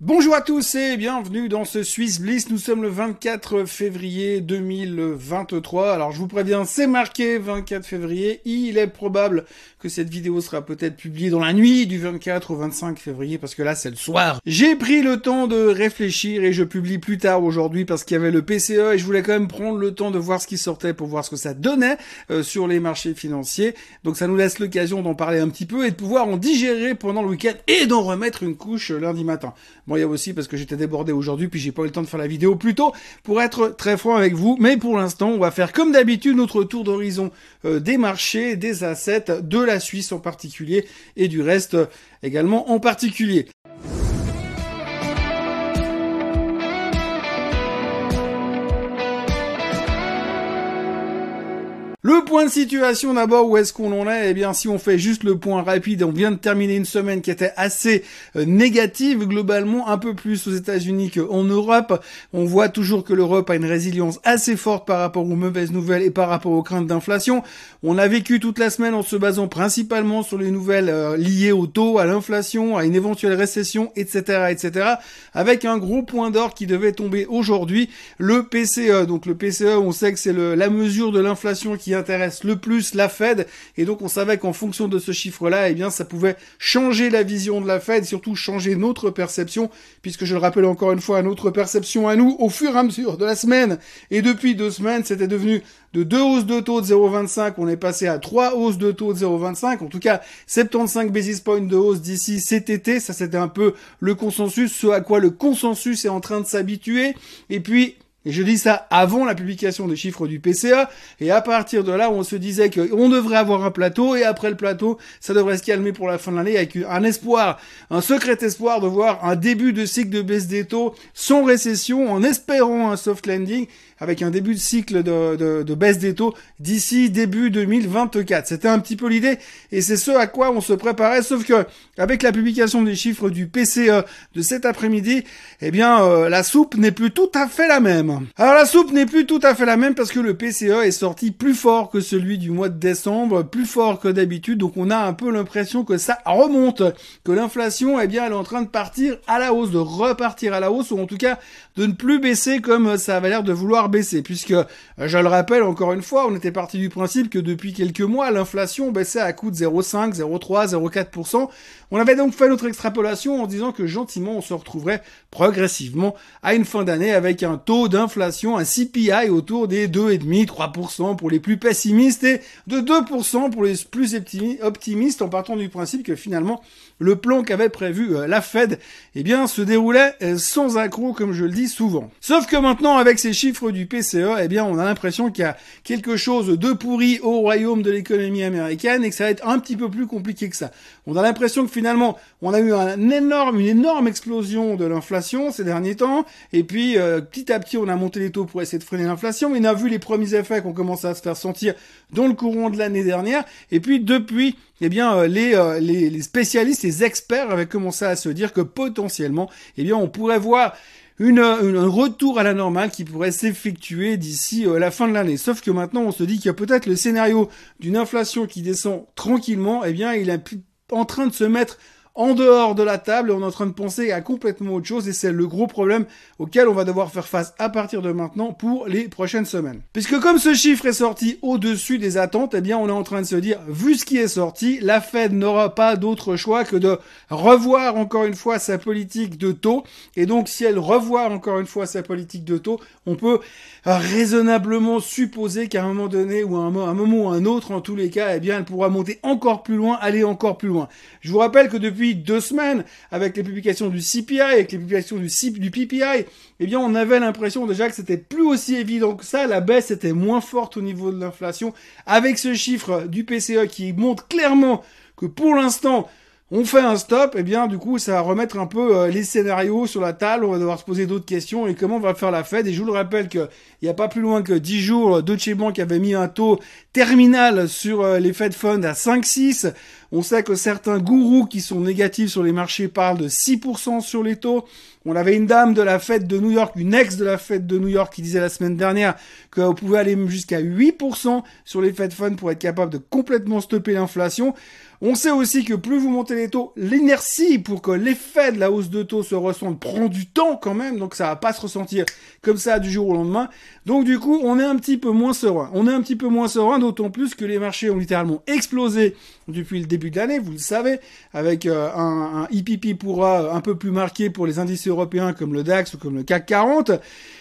Bonjour à tous et bienvenue dans ce Swiss Bliss. Nous sommes le 24 février 2023. Alors je vous préviens, c'est marqué 24 février. Il est probable que cette vidéo sera peut-être publiée dans la nuit du 24 au 25 février parce que là c'est le soir. J'ai pris le temps de réfléchir et je publie plus tard aujourd'hui parce qu'il y avait le PCE et je voulais quand même prendre le temps de voir ce qui sortait pour voir ce que ça donnait sur les marchés financiers. Donc ça nous laisse l'occasion d'en parler un petit peu et de pouvoir en digérer pendant le week-end et d'en remettre une couche lundi matin. Bon, il y a aussi parce que j'étais débordé aujourd'hui, puis j'ai pas eu le temps de faire la vidéo plus tôt, pour être très franc avec vous. Mais pour l'instant, on va faire comme d'habitude notre tour d'horizon des marchés, des assets, de la Suisse en particulier, et du reste également en particulier. Le point de situation d'abord, où est-ce qu'on en est? Eh bien, si on fait juste le point rapide, on vient de terminer une semaine qui était assez négative, globalement un peu plus aux États-Unis qu'en Europe. On voit toujours que l'Europe a une résilience assez forte par rapport aux mauvaises nouvelles et par rapport aux craintes d'inflation. On a vécu toute la semaine en se basant principalement sur les nouvelles liées au taux, à l'inflation, à une éventuelle récession, etc., etc., avec un gros point d'or qui devait tomber aujourd'hui, le PCE. Donc le PCE, on sait que c'est la mesure de l'inflation qui intéresse le plus la Fed, et donc on savait qu'en fonction de ce chiffre-là, eh bien ça pouvait changer la vision de la Fed, surtout changer notre perception, puisque je le rappelle encore une fois, notre perception à nous, au fur et à mesure de la semaine, et depuis 2 semaines, c'était devenu de 2 hausses de taux de 0,25, on est passé à 3 hausses de taux de 0,25, en tout cas 75 basis points de hausse d'ici cet été, ça c'était un peu le consensus, ce à quoi le consensus est en train de s'habituer, et puis... Et je dis ça avant la publication des chiffres du PCE, et à partir de là, on se disait qu'on devrait avoir un plateau, et après le plateau, ça devrait se calmer pour la fin de l'année, avec un espoir, un secret espoir de voir un début de cycle de baisse des taux sans récession, en espérant un soft landing, avec un début de cycle de baisse des taux d'ici début 2024. C'était un petit peu l'idée, et c'est ce à quoi on se préparait, sauf que, avec la publication des chiffres du PCE de cet après-midi, eh bien, la soupe n'est plus tout à fait la même. Alors la soupe n'est plus tout à fait la même parce que le PCE est sorti plus fort que celui du mois de décembre, plus fort que d'habitude, donc on a un peu l'impression que ça remonte, que l'inflation, eh bien, elle est en train de partir à la hausse, de repartir à la hausse, ou en tout cas de ne plus baisser comme ça avait l'air de vouloir baisser, puisque, je le rappelle encore une fois, on était parti du principe que depuis quelques mois, l'inflation baissait à coût de 0,5, 0,3, 0,4%. On avait donc fait notre extrapolation en disant que gentiment, on se retrouverait progressivement à une fin d'année avec un taux d'inflation, un CPI autour des 2,5, 3% pour les plus pessimistes et de 2% pour les plus optimistes, en partant du principe que finalement le plan qu'avait prévu la Fed, eh bien, se déroulait sans accroc, comme je le dis souvent. Sauf que maintenant, avec ces chiffres du PCE, eh bien, on a l'impression qu'il y a quelque chose de pourri au royaume de l'économie américaine et que ça va être un petit peu plus compliqué que ça. On a l'impression que finalement, on a eu une énorme explosion de l'inflation ces derniers temps, et puis petit à petit, on a monté les taux pour essayer de freiner l'inflation, mais on a vu les premiers effets qu'on commence à se faire sentir dans le courant de l'année dernière, et puis depuis, eh bien, les spécialistes, les experts avaient commencé à se dire que potentiellement, eh bien, on pourrait voir un retour à la normale qui pourrait s'effectuer d'ici la fin de l'année. Sauf que maintenant, on se dit qu'il y a peut-être le scénario d'une inflation qui descend tranquillement, eh bien, il est en train de se mettre en dehors de la table, on est en train de penser à complètement autre chose, et c'est le gros problème auquel on va devoir faire face à partir de maintenant pour les prochaines semaines. Puisque comme ce chiffre est sorti au-dessus des attentes, eh bien on est en train de se dire, vu ce qui est sorti, la Fed n'aura pas d'autre choix que de revoir encore une fois sa politique de taux, et donc si elle revoit encore une fois sa politique de taux, on peut raisonnablement supposer qu'à un moment donné, ou à un moment ou à un autre, en tous les cas, eh bien elle pourra monter encore plus loin, aller encore plus loin. Je vous rappelle que depuis 2 semaines, avec les publications du CPI, avec les publications du PPI, eh bien, on avait l'impression déjà que c'était plus aussi évident que ça, la baisse était moins forte au niveau de l'inflation, avec ce chiffre du PCE qui montre clairement que pour l'instant, on fait un stop, et eh bien, du coup, ça va remettre un peu les scénarios sur la table, on va devoir se poser d'autres questions, et comment on va faire la Fed, et je vous le rappelle qu'il n'y a pas plus loin que 10 jours, Deutsche Bank avait mis un taux terminal sur les Fed Funds à 5,6, On sait que certains gourous qui sont négatifs sur les marchés parlent de 6% sur les taux. On avait une dame de la Fed de New York, une ex de la Fed de New York qui disait la semaine dernière que vous pouvez aller jusqu'à 8% sur les Fed Funds pour être capable de complètement stopper l'inflation. On sait aussi que plus vous montez les taux, l'inertie pour que l'effet de la hausse de taux se ressente prend du temps quand même, donc ça va pas se ressentir comme ça du jour au lendemain. Donc du coup, on est un petit peu moins serein. On est un petit peu moins serein, d'autant plus que les marchés ont littéralement explosé depuis le début de l'année, vous le savez, avec un IPP pourra un peu plus marqué pour les indices européens comme le DAX ou comme le CAC 40.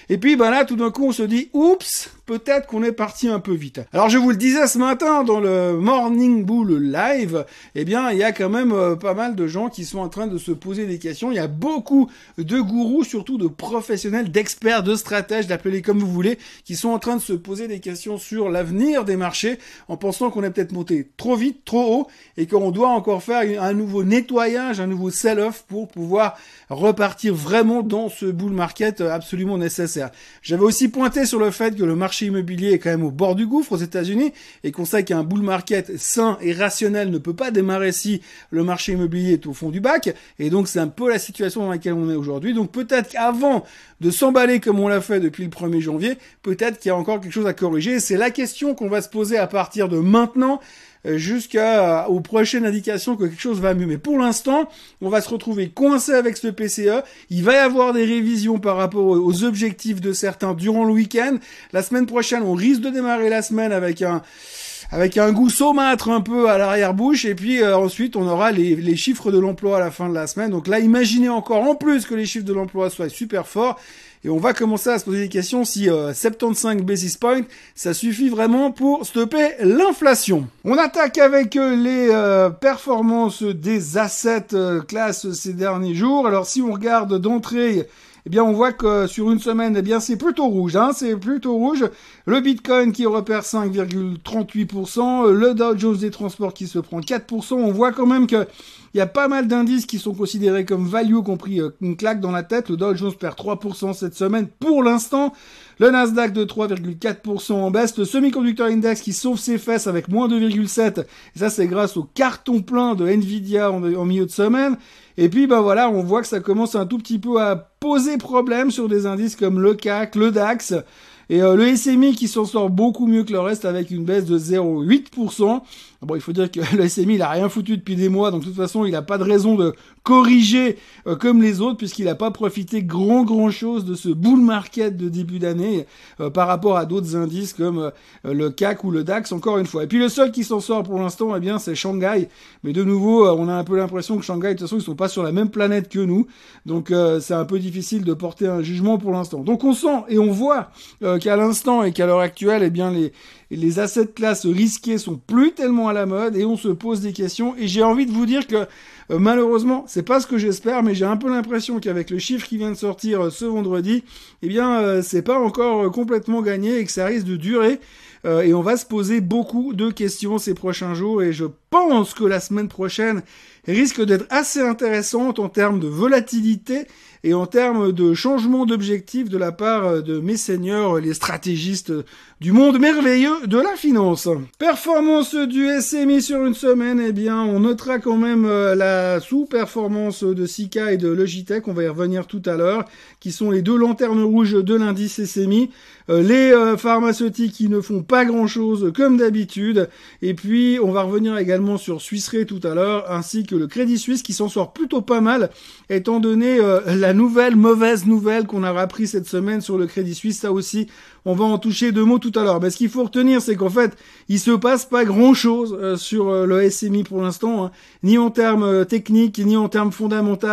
Et puis ben là, tout d'un coup, on se dit « Oups, peut-être qu'on est parti un peu vite ». Alors je vous le disais ce matin dans le Morning Bull Live, eh bien, il y a quand même pas mal de gens qui sont en train de se poser des questions. Il y a beaucoup de gourous, surtout de professionnels, d'experts, de stratèges, d'appelez-les comme vous voulez, qui sont en train de se poser des questions sur l'avenir des marchés en pensant qu'on est peut-être monté trop vite, trop haut et qu'on doit encore faire un nouveau nettoyage, un nouveau sell-off pour pouvoir repartir vraiment dans ce bull market absolument nécessaire. J'avais aussi pointé sur le fait que le marché immobilier est quand même au bord du gouffre aux États-Unis et qu'on sait qu'un bull market sain et rationnel ne peut pas démarrer si le marché immobilier est au fond du bac, et donc c'est un peu la situation dans laquelle on est aujourd'hui. Donc peut-être qu'avant de s'emballer comme on l'a fait depuis le 1er janvier, peut-être qu'il y a encore quelque chose à corriger. C'est la question qu'on va se poser à partir de maintenant jusqu'aux prochaines indications que quelque chose va mieux. Mais pour l'instant, on va se retrouver coincé avec ce PCE. Il va y avoir des révisions par rapport aux objectifs de certains durant le week-end. La semaine prochaine, on risque de démarrer la semaine avec un goût saumâtre un peu à l'arrière-bouche, et puis ensuite on aura les chiffres de l'emploi à la fin de la semaine. Donc là, imaginez encore en plus que les chiffres de l'emploi soient super forts, et on va commencer à se poser des questions si 75 basis points, ça suffit vraiment pour stopper l'inflation. On attaque avec les performances des assets classes ces derniers jours. Alors si on regarde d'entrée, eh bien, on voit que sur une semaine, eh bien, c'est plutôt rouge, hein, c'est plutôt rouge. Le Bitcoin qui repère 5,38%, le Dow Jones des transports qui se prend 4%. On voit quand même que il y a pas mal d'indices qui sont considérés comme value, compris une claque dans la tête. Le Dow Jones perd 3% cette semaine pour l'instant. Le Nasdaq de 3,4% en baisse. Le Semiconductor Index qui sauve ses fesses avec moins 2,7%. Et ça, c'est grâce au carton plein de Nvidia en milieu de semaine. Et puis, ben voilà, on voit que ça commence un tout petit peu à poser problème sur des indices comme le CAC, le DAX et le SMI qui s'en sort beaucoup mieux que le reste avec une baisse de 0,8%. Bon, il faut dire que le SMI, il a rien foutu depuis des mois, donc de toute façon, il n'a pas de raison de corriger comme les autres, puisqu'il n'a pas profité grand chose de ce bull market de début d'année par rapport à d'autres indices comme le CAC ou le DAX, encore une fois. Et puis le seul qui s'en sort pour l'instant, eh bien, c'est Shanghai. Mais de nouveau, on a un peu l'impression que Shanghai, de toute façon, ils sont pas sur la même planète que nous, donc c'est un peu difficile de porter un jugement pour l'instant. Donc on sent et on voit qu'à l'instant et qu'à l'heure actuelle, eh bien, les assets classes risquées sont plus tellement à la mode et on se pose des questions. Et j'ai envie de vous dire que malheureusement, c'est pas ce que j'espère, mais j'ai un peu l'impression qu'avec le chiffre qui vient de sortir ce vendredi, eh bien c'est pas encore complètement gagné et que ça risque de durer. Et on va se poser beaucoup de questions ces prochains jours, et je pense que la semaine prochaine risque d'être assez intéressante en termes de volatilité et en termes de changement d'objectif de la part de mes seigneurs, les stratégistes du monde merveilleux de la finance. Performance du SMI sur une semaine, eh bien, on notera quand même la sous-performance de Sika et de Logitech, on va y revenir tout à l'heure, qui sont les deux lanternes rouges de l'indice SMI. Les pharmaceutiques qui ne font pas grand-chose comme d'habitude, et puis on va revenir également sur Swiss Re tout à l'heure, ainsi que le Crédit Suisse qui s'en sort plutôt pas mal, étant donné la mauvaise nouvelle qu'on a appris cette semaine sur le Crédit Suisse. Ça aussi, on va en toucher deux mots tout à l'heure. Mais ce qu'il faut retenir, c'est qu'en fait, il se passe pas grand-chose sur le SMI pour l'instant, hein, ni en termes techniques, ni en termes fondamentaux.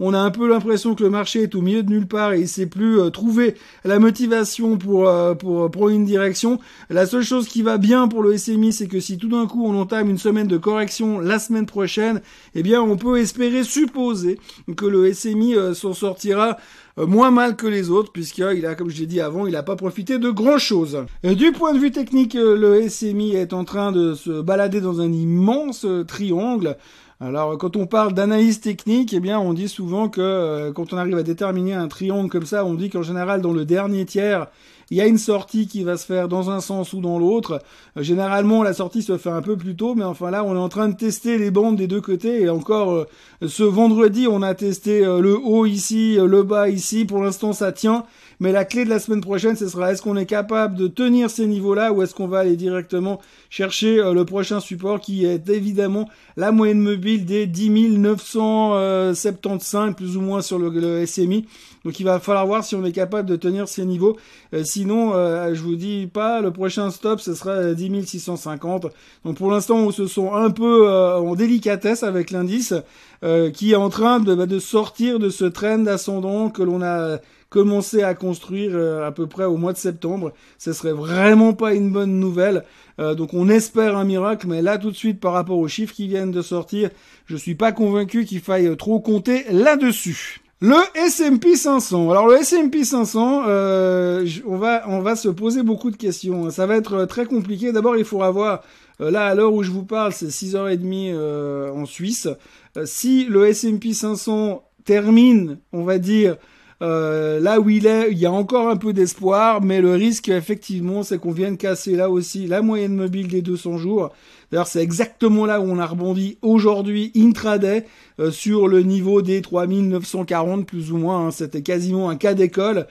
On a un peu l'impression que le marché est au milieu de nulle part et il sait plus trouver la motivation pour prendre une direction. La seule chose qui va bien pour le SMI, c'est que si tout d'un coup on entame une semaine de correction la semaine prochaine, eh bien on peut espérer, supposer que le SMI s'en sortira moins mal que les autres, puisqu'il a, comme je l'ai dit avant, il n'a pas profité de grand-chose. Du point de vue technique, le SMI est en train de se balader dans un immense triangle. Alors, quand on parle d'analyse technique, eh bien, on dit souvent que quand on arrive à déterminer un triangle comme ça, on dit qu'en général, dans le dernier tiers, il y a une sortie qui va se faire dans un sens ou dans l'autre. Généralement, la sortie se fait un peu plus tôt, mais enfin là, on est en train de tester les bandes des deux côtés. Et encore, ce vendredi, on a testé le haut ici, le bas ici. Pour l'instant, ça tient. Mais la clé de la semaine prochaine, ce sera est-ce qu'on est capable de tenir ces niveaux-là ou est-ce qu'on va aller directement chercher le prochain support qui est évidemment la moyenne mobile des 10 975 plus ou moins sur le SMI. Donc il va falloir voir si on est capable de tenir ces niveaux. Sinon, je vous dis pas, le prochain stop, ce sera 10 650. Donc pour l'instant, on se sent un peu en délicatesse avec l'indice qui est en train de sortir de ce trend ascendant que l'on a commencer à construire à peu près au mois de septembre. Ce serait vraiment pas une bonne nouvelle. Donc on espère un miracle, mais là tout de suite par rapport aux chiffres qui viennent de sortir, je suis pas convaincu qu'il faille trop compter là-dessus. Le S&P 500. Alors le S&P 500, on va se poser beaucoup de questions. Ça va être très compliqué. D'abord, il faut avoir là à l'heure où je vous parle, c'est 6h30 en Suisse. Si le S&P 500 termine, on va dire là où il est, il y a encore un peu d'espoir, mais le risque effectivement c'est qu'on vienne casser là aussi la moyenne mobile des 200 jours. D'ailleurs c'est exactement là où on a rebondi aujourd'hui intraday sur le niveau des 3940 plus ou moins, hein. C'était quasiment un cas d'école.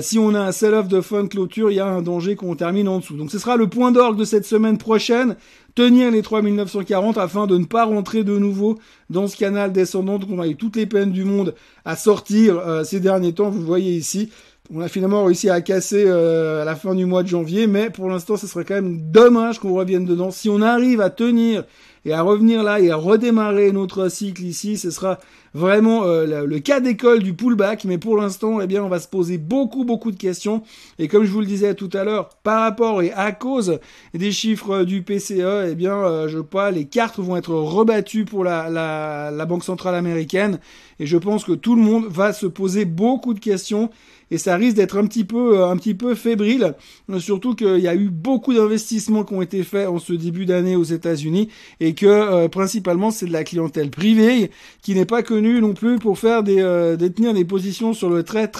Si on a un sell-off de fin de clôture, il y a un danger qu'on termine en dessous. Donc ce sera le point d'orgue de cette semaine prochaine. Tenir les 3940 afin de ne pas rentrer de nouveau dans ce canal descendant qu'on a eu toutes les peines du monde à sortir ces derniers temps. Vous voyez ici, on a finalement réussi à casser à la fin du mois de janvier, mais pour l'instant, ce serait quand même dommage qu'on revienne dedans. Si on arrive à tenir et à revenir là et à redémarrer notre cycle ici, ce sera vraiment le cas d'école du pullback. Mais pour l'instant, eh bien, on va se poser beaucoup de questions. Et comme je vous le disais tout à l'heure, par rapport et à cause des chiffres du PCE, eh bien, je crois les cartes vont être rebattues pour la Banque centrale américaine. Et je pense que tout le monde va se poser beaucoup de questions. Et ça risque d'être un petit peu fébrile, surtout qu'il y a eu beaucoup d'investissements qui ont été faits en ce début d'année aux États-Unis et que principalement c'est de la clientèle privée qui n'est pas connue non plus pour faire détenir des positions sur le très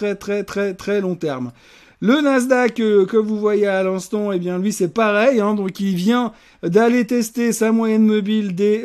long terme. Le Nasdaq que vous voyez à l'instant, eh bien lui c'est pareil, hein, donc il vient d'aller tester sa moyenne mobile des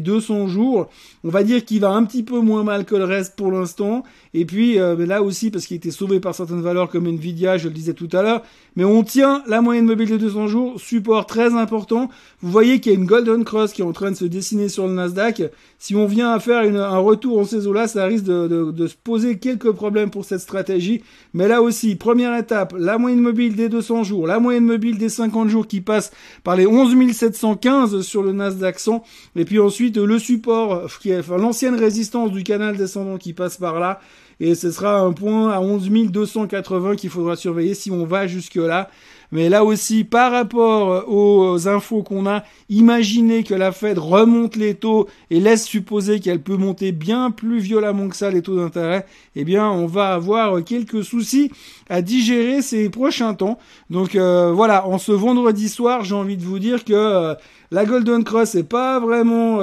200 jours. On va dire qu'il va un petit peu moins mal que le reste pour l'instant. Et puis là aussi parce qu'il était sauvé par certaines valeurs comme Nvidia, je le disais tout à l'heure. Mais on tient la moyenne mobile des 200 jours, support très important. Vous voyez qu'il y a une Golden Cross qui est en train de se dessiner sur le Nasdaq. Si on vient à faire un retour en ces eaux-là, ça risque de se poser quelques problèmes pour cette stratégie. Mais là aussi, première étape, la moyenne mobile des 200 jours, la moyenne mobile des 50 jours qui passe par les 11 715 sur le Nasdaq 100, et puis ensuite le support, qui est enfin, l'ancienne résistance du canal descendant qui passe par là, et ce sera un point à 11 280 qu'il faudra surveiller si on va jusque-là. Mais là aussi, par rapport aux infos qu'on a, imaginez que la Fed remonte les taux et laisse supposer qu'elle peut monter bien plus violemment que ça les taux d'intérêt, eh bien, on va avoir quelques soucis à digérer ces prochains temps. Donc voilà, en ce vendredi soir, j'ai envie de vous dire que la Golden Cross n'est pas vraiment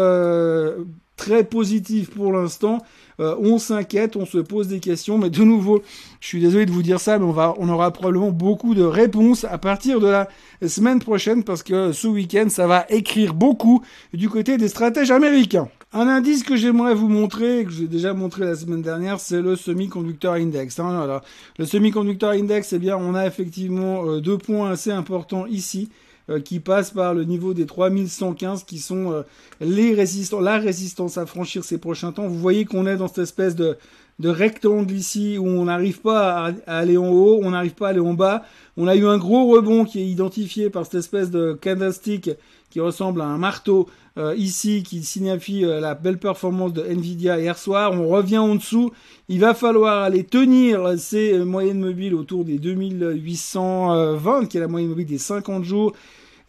très positive pour l'instant. On s'inquiète, on se pose des questions, mais de nouveau, je suis désolé de vous dire ça, mais on aura probablement beaucoup de réponses à partir de la semaine prochaine, parce que ce week-end, ça va écrire beaucoup du côté des stratèges américains. Un indice que j'aimerais vous montrer, que j'ai déjà montré la semaine dernière, c'est le Semiconductor Index. Hein, alors, le Semiconductor Index, eh bien, on a effectivement deux points assez importants ici, qui passe par le niveau des 3115 qui sont la résistance à franchir ces prochains temps. Vous voyez qu'on est dans cette espèce de rectangle ici où on n'arrive pas à aller en haut, on n'arrive pas à aller en bas. On a eu un gros rebond qui est identifié par cette espèce de candlestick qui ressemble à un marteau ici, qui signifie la belle performance de Nvidia hier soir. On revient en dessous. Il va falloir aller tenir ces moyennes mobiles autour des 2820, qui est la moyenne mobile des 50 jours,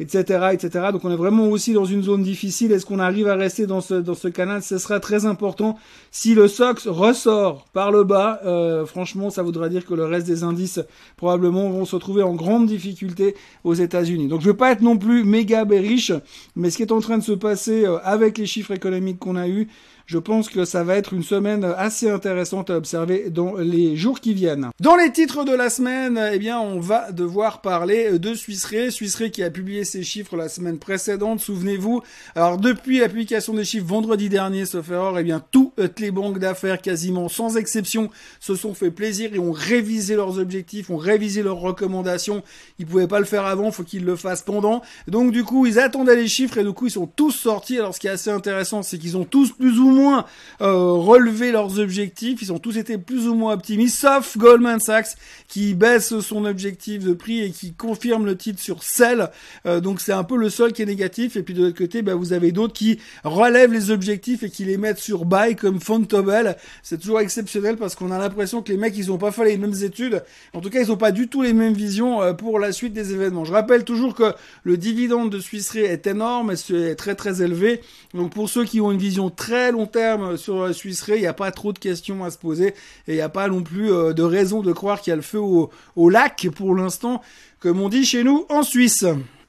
etc., etc. Donc on est vraiment aussi dans une zone difficile. Est-ce qu'on arrive à rester dans ce canal? Ce sera très important. Si le SOX ressort par le bas, franchement, ça voudra dire que le reste des indices probablement vont se trouver en grande difficulté aux États-Unis. Donc je ne veux pas être non plus méga bearish, mais ce qui est en train de se passer avec les chiffres économiques qu'on a eu, Je pense que ça va être une semaine assez intéressante à observer dans les jours qui viennent. Dans les titres de la semaine, eh bien, on va devoir parler de Swiss Re. Swiss Re qui a publié ses chiffres la semaine précédente, souvenez-vous. Alors, depuis la publication des chiffres vendredi dernier, sauf erreur, eh bien, toutes les banques d'affaires, quasiment sans exception, se sont fait plaisir et ont révisé leurs objectifs, ont révisé leurs recommandations. Ils pouvaient pas le faire avant, faut qu'ils le fassent pendant. Donc, du coup, ils attendaient les chiffres et du coup, ils sont tous sortis. Alors, ce qui est assez intéressant, c'est qu'ils ont tous plus ou moins relevé leurs objectifs. Ils ont tous été plus ou moins optimistes, sauf Goldman Sachs qui baisse son objectif de prix et qui confirme le titre sur sell. Donc, c'est un peu le seul qui est négatif. Et puis, de l'autre côté, bah, vous avez d'autres qui relèvent les objectifs et qui les mettent sur buy, comme Fontobel. C'est toujours exceptionnel parce qu'on a l'impression que les mecs, ils ont pas fait les mêmes études. En tout cas, ils ont pas du tout les mêmes visions pour la suite des événements. Je rappelle toujours que le dividende de Swiss Re est énorme et c'est très très élevé. Donc pour ceux qui ont une vision très long terme sur Swiss Re, il n'y a pas trop de questions à se poser et il n'y a pas non plus de raison de croire qu'il y a le feu au lac pour l'instant, comme on dit chez nous en Suisse.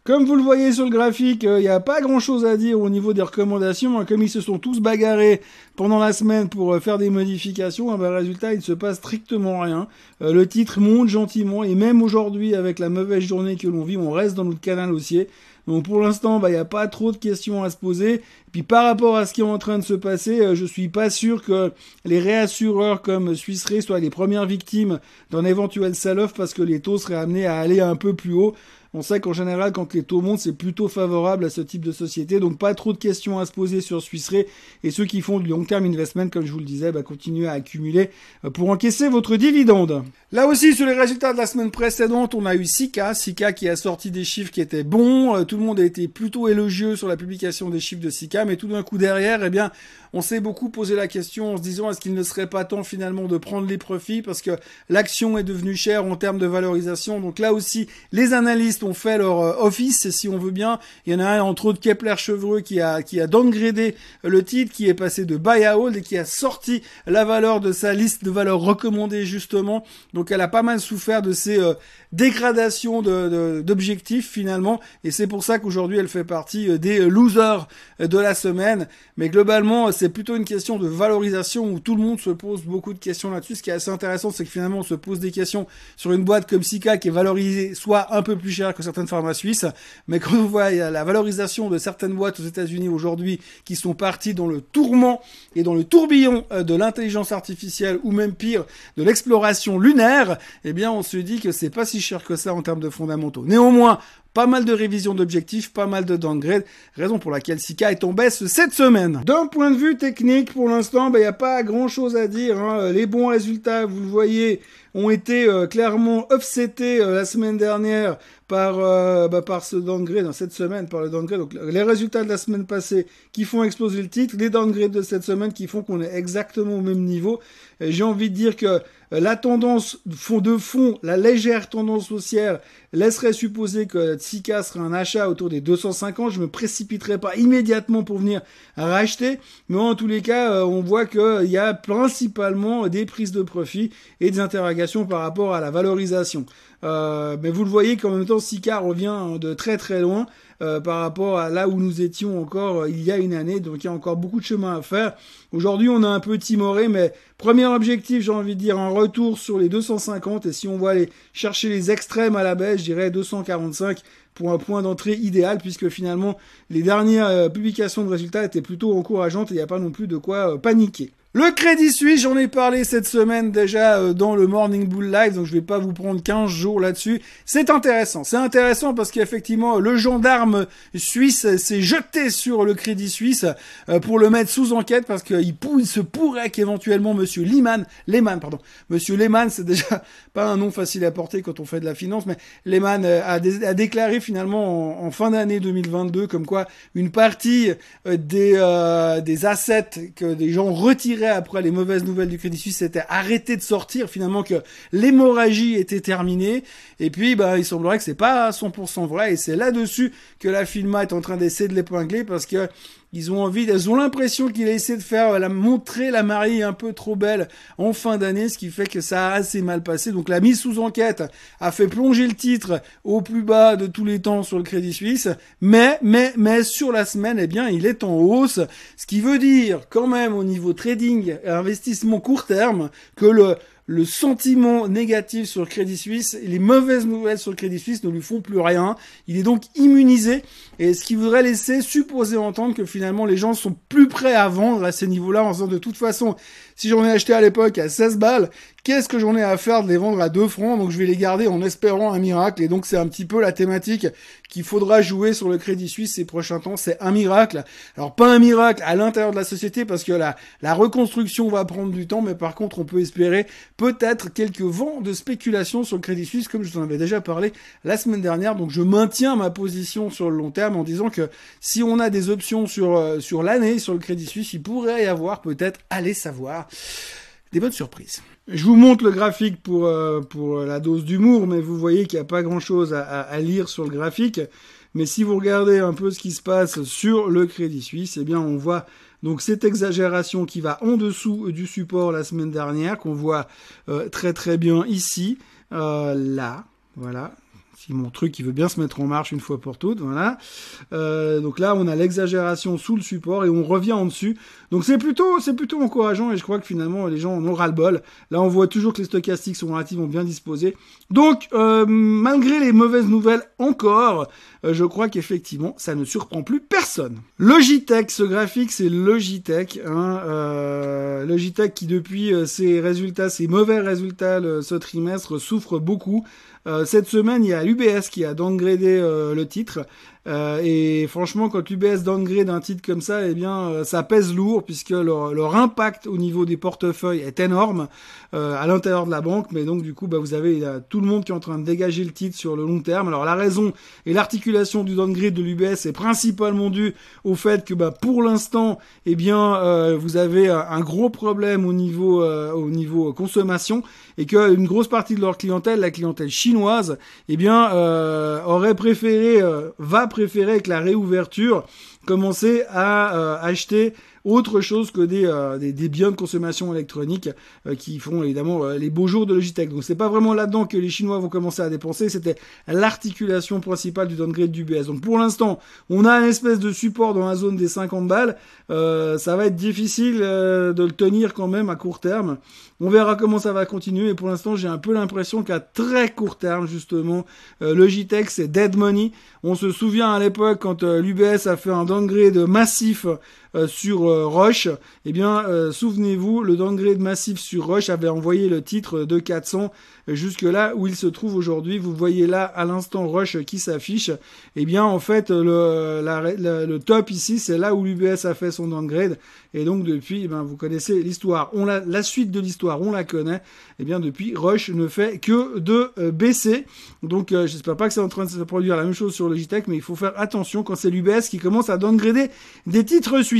Comme vous le voyez sur le graphique, il n'y a pas grand-chose à dire au niveau des recommandations. Hein, comme ils se sont tous bagarrés pendant la semaine pour faire des modifications, hein, ben, résultat, il ne se passe strictement rien. Le titre monte gentiment et même aujourd'hui, avec la mauvaise journée que l'on vit, on reste dans notre canal haussier. Donc pour l'instant, bah, il n'y a pas trop de questions à se poser. Et puis par rapport à ce qui est en train de se passer, je suis pas sûr que les réassureurs comme Swiss Re soient les premières victimes d'un éventuel sell-off parce que les taux seraient amenés à aller un peu plus haut. On sait qu'en général, quand les taux montent, c'est plutôt favorable à ce type de société. Donc pas trop de questions à se poser sur Swiss Re. Et ceux qui font du long-term investment, comme je vous le disais, bah, continuez à accumuler pour encaisser votre dividende. Là aussi, sur les résultats de la semaine précédente, on a eu Sika. Sika qui a sorti des chiffres qui étaient bons. Tout le monde a été plutôt élogieux sur la publication des chiffres de Sika, mais tout d'un coup derrière, eh bien, on s'est beaucoup posé la question en se disant est-ce qu'il ne serait pas temps finalement de prendre les profits parce que l'action est devenue chère en termes de valorisation. Donc là aussi, les analystes ont fait leur office, si on veut bien. Il y en a un, entre autres, Kepler Chevreux qui a downgradé le titre, qui est passé de buy à hold et qui a sorti la valeur de sa liste de valeurs recommandées justement. Donc elle a pas mal souffert de ces dégradations d'objectifs finalement, et c'est pour ça qu'aujourd'hui elle fait partie des losers de la semaine. Mais globalement, c'est plutôt une question de valorisation où tout le monde se pose beaucoup de questions là-dessus. Ce qui est assez intéressant, c'est que finalement on se pose des questions sur une boîte comme Sika qui est valorisée soit un peu plus chère que certaines pharma suisses, mais quand on voit la valorisation de certaines boîtes aux États-Unis aujourd'hui qui sont parties dans le tourment et dans le tourbillon de l'intelligence artificielle ou même pire de l'exploration lunaire, eh bien on se dit que c'est pas si cher que ça en termes de fondamentaux. Néanmoins, pas mal de révisions d'objectifs, pas mal de downgrade, raison pour laquelle Sika est en baisse cette semaine. D'un point de vue technique, pour l'instant, il n'y a pas grand-chose à dire. Hein. Les bons résultats, vous le voyez, ont été clairement offsetés la semaine dernière par ce downgrade, dans cette semaine, par le downgrade. Donc les résultats de la semaine passée qui font exploser le titre, les downgrades de cette semaine qui font qu'on est exactement au même niveau. J'ai envie de dire que la tendance de fond, la légère tendance haussière laisserait supposer que Sika serait un achat autour des 250. Je me précipiterai pas immédiatement pour venir racheter, mais en tous les cas, on voit que il y a principalement des prises de profit et des interrogations par rapport à la valorisation. Mais vous le voyez qu'en même temps, Sika revient de très très loin par rapport à là où nous étions encore il y a une année. Donc il y a encore beaucoup de chemin à faire. Aujourd'hui, on a un peu timoré, mais premier objectif, j'ai envie de dire, un retour sur les 250. Et si on va aller chercher les extrêmes à la baisse, je dirais 245 pour un point d'entrée idéal, puisque finalement, les dernières publications de résultats étaient plutôt encourageantes et il n'y a pas non plus de quoi paniquer. Le Crédit Suisse, j'en ai parlé cette semaine déjà dans le Morning Bull Live, donc je vais pas vous prendre 15 jours là-dessus. C'est intéressant parce qu'effectivement, le gendarme suisse s'est jeté sur le Crédit Suisse pour le mettre sous enquête parce qu'il se pourrait qu'éventuellement monsieur Lehman, monsieur Lehman, c'est déjà pas un nom facile à porter quand on fait de la finance, mais Lehman a déclaré finalement en fin d'année 2022 comme quoi une partie des assets que des gens retiraient après les mauvaises nouvelles du Crédit Suisse c'était arrêté de sortir, finalement que l'hémorragie était terminée. Et puis il semblerait que c'est pas 100% vrai, et c'est là-dessus que la FINMA est en train d'essayer de l'épingler parce que Ils ont envie, ils ont l'impression qu'il a essayé de faire, montrer la mariée un peu trop belle en fin d'année, ce qui fait que ça a assez mal passé. Donc la mise sous enquête a fait plonger le titre au plus bas de tous les temps sur le Crédit Suisse, mais sur la semaine, eh bien, il est en hausse, ce qui veut dire quand même au niveau trading, investissement court terme, que le sentiment négatif sur le Crédit Suisse, les mauvaises nouvelles sur le Crédit Suisse ne lui font plus rien. Il est donc immunisé, et ce qui voudrait laisser supposer entendre que finalement les gens sont plus prêts à vendre à ces niveaux-là en disant de toute façon, si j'en ai acheté à l'époque à 16 balles, qu'est-ce que j'en ai à faire de les vendre à 2 francs, donc je vais les garder en espérant un miracle. Et donc c'est un petit peu la thématique qu'il faudra jouer sur le Crédit Suisse ces prochains temps, c'est un miracle. Alors pas un miracle à l'intérieur de la société parce que la reconstruction va prendre du temps, mais par contre on peut espérer peut-être quelques vents de spéculation sur le Crédit Suisse, comme je vous en avais déjà parlé la semaine dernière. Donc je maintiens ma position sur le long terme en disant que si on a des options sur l'année, sur le Crédit Suisse, il pourrait y avoir peut-être, allez savoir, des bonnes surprises. Je vous montre le graphique pour la dose d'humour, mais vous voyez qu'il n'y a pas grand-chose à lire sur le graphique. Mais si vous regardez un peu ce qui se passe sur le Crédit Suisse, eh bien on voit donc cette exagération qui va en dessous du support la semaine dernière, qu'on voit très très bien ici, là, voilà. Si mon truc il veut bien se mettre en marche une fois pour toutes, voilà. Donc là on a l'exagération sous le support et on revient en dessus. Donc c'est plutôt encourageant et je crois que finalement les gens en ont ras-le-bol. Là on voit toujours que les stochastiques sont relativement bien disposés. Donc malgré les mauvaises nouvelles encore, je crois qu'effectivement ça ne surprend plus personne. Logitech, ce graphique c'est Logitech, hein, Logitech qui depuis ses mauvais résultats ce trimestre souffre beaucoup. Cette semaine, il y a l'UBS qui a downgradé le titre. Et franchement, quand l'UBS downgrade un titre comme ça, eh bien, ça pèse lourd puisque leur impact au niveau des portefeuilles est énorme à l'intérieur de la banque. Mais donc, du coup, bah, vous avez tout le monde qui est en train de dégager le titre sur le long terme. Alors, la raison et l'articulation du downgrade de l'UBS est principalement due au fait que, bah, pour l'instant, eh bien, vous avez un gros problème au niveau consommation et qu'une grosse partie de leur clientèle, la clientèle chinoise, eh bien, aurait préféré va préférer avec la réouverture commencer à acheter autre chose que des biens de consommation électronique qui font évidemment les beaux jours de Logitech. Donc c'est pas vraiment là-dedans que les Chinois vont commencer à dépenser, c'était l'articulation principale du downgrade du BS. Donc pour l'instant, on a un espèce de support dans la zone des 50 balles. Ça va être difficile de le tenir quand même à court terme. On verra comment ça va continuer. Et pour l'instant, j'ai un peu l'impression qu'à très court terme, justement, Logitech, c'est dead money. On se souvient à l'époque quand l'UBS a fait un downgrade massif sur Roche, eh bien souvenez-vous, le downgrade massif sur Roche avait envoyé le titre de 400 jusque là où il se trouve aujourd'hui. Vous voyez là à l'instant Roche qui s'affiche. Eh bien en fait le top ici, c'est là où l'UBS a fait son downgrade. Et donc depuis, eh bien, vous connaissez l'histoire. La suite de l'histoire, on la connaît. Eh bien depuis, Roche ne fait que de baisser. Donc j'espère pas que c'est en train de se produire la même chose sur Logitech, mais il faut faire attention quand c'est l'UBS qui commence à downgrader des titres suisses.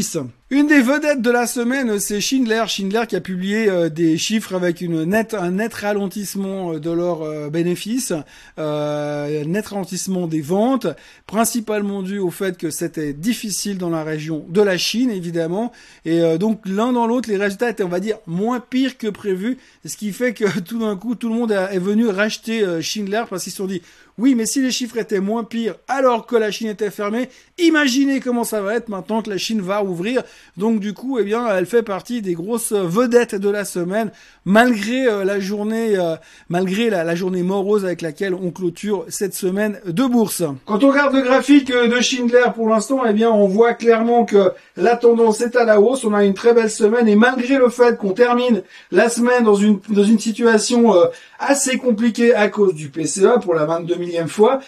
Une des vedettes de la semaine, c'est Schindler. Schindler qui a publié des chiffres avec un net ralentissement de leurs bénéfices, net ralentissement des ventes, principalement dû au fait que c'était difficile dans la région de la Chine, évidemment. Et donc l'un dans l'autre, les résultats étaient, on va dire, moins pires que prévu, ce qui fait que tout d'un coup, tout le monde est venu racheter Schindler parce qu'ils se sont dit « Oui, mais si les chiffres étaient moins pires alors que la Chine était fermée, imaginez comment ça va être maintenant que la Chine va ouvrir ». Donc du coup, eh bien, elle fait partie des grosses vedettes de la semaine, malgré la journée morose avec laquelle on clôture cette semaine de bourse. Quand on regarde le graphique de Schindler pour l'instant, eh bien, on voit clairement que la tendance est à la hausse. On a une très belle semaine et malgré le fait qu'on termine la semaine dans une situation assez compliquée à cause du PCE pour la 22e fois,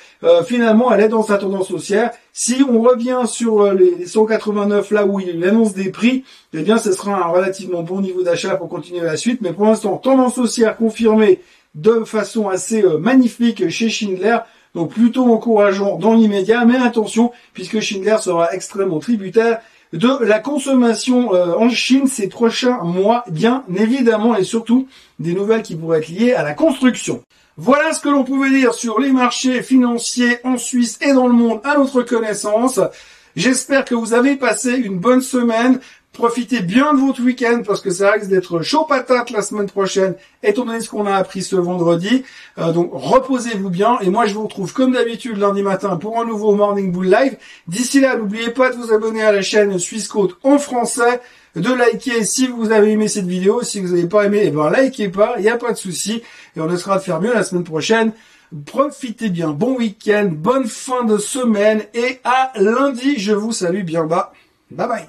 finalement, elle est dans sa tendance haussière. Si on revient sur les 189 là où il annonce des prix, eh bien ce sera un relativement bon niveau d'achat pour continuer la suite. Mais pour l'instant, tendance haussière confirmée de façon assez magnifique chez Schindler. Donc plutôt encourageant dans l'immédiat. Mais attention, puisque Schindler sera extrêmement tributaire de la consommation en Chine ces prochains mois, bien évidemment. Et surtout, des nouvelles qui pourraient être liées à la construction. Voilà ce que l'on pouvait dire sur les marchés financiers en Suisse et dans le monde à notre connaissance. J'espère que vous avez passé une bonne semaine. Profitez bien de votre week-end parce que ça risque d'être chaud patate la semaine prochaine, étant donné ce qu'on a appris ce vendredi. Donc reposez-vous bien et moi je vous retrouve comme d'habitude lundi matin pour un nouveau Morning Bull Live. D'ici là, n'oubliez pas de vous abonner à la chaîne Suisse Côte en français, de liker si vous avez aimé cette vidéo. Si vous n'avez pas aimé, eh ben likez pas, il n'y a pas de souci et on essaiera de faire mieux la semaine prochaine. Profitez bien, bon week-end, bonne fin de semaine et à lundi. Je vous salue bien bas. Bye bye.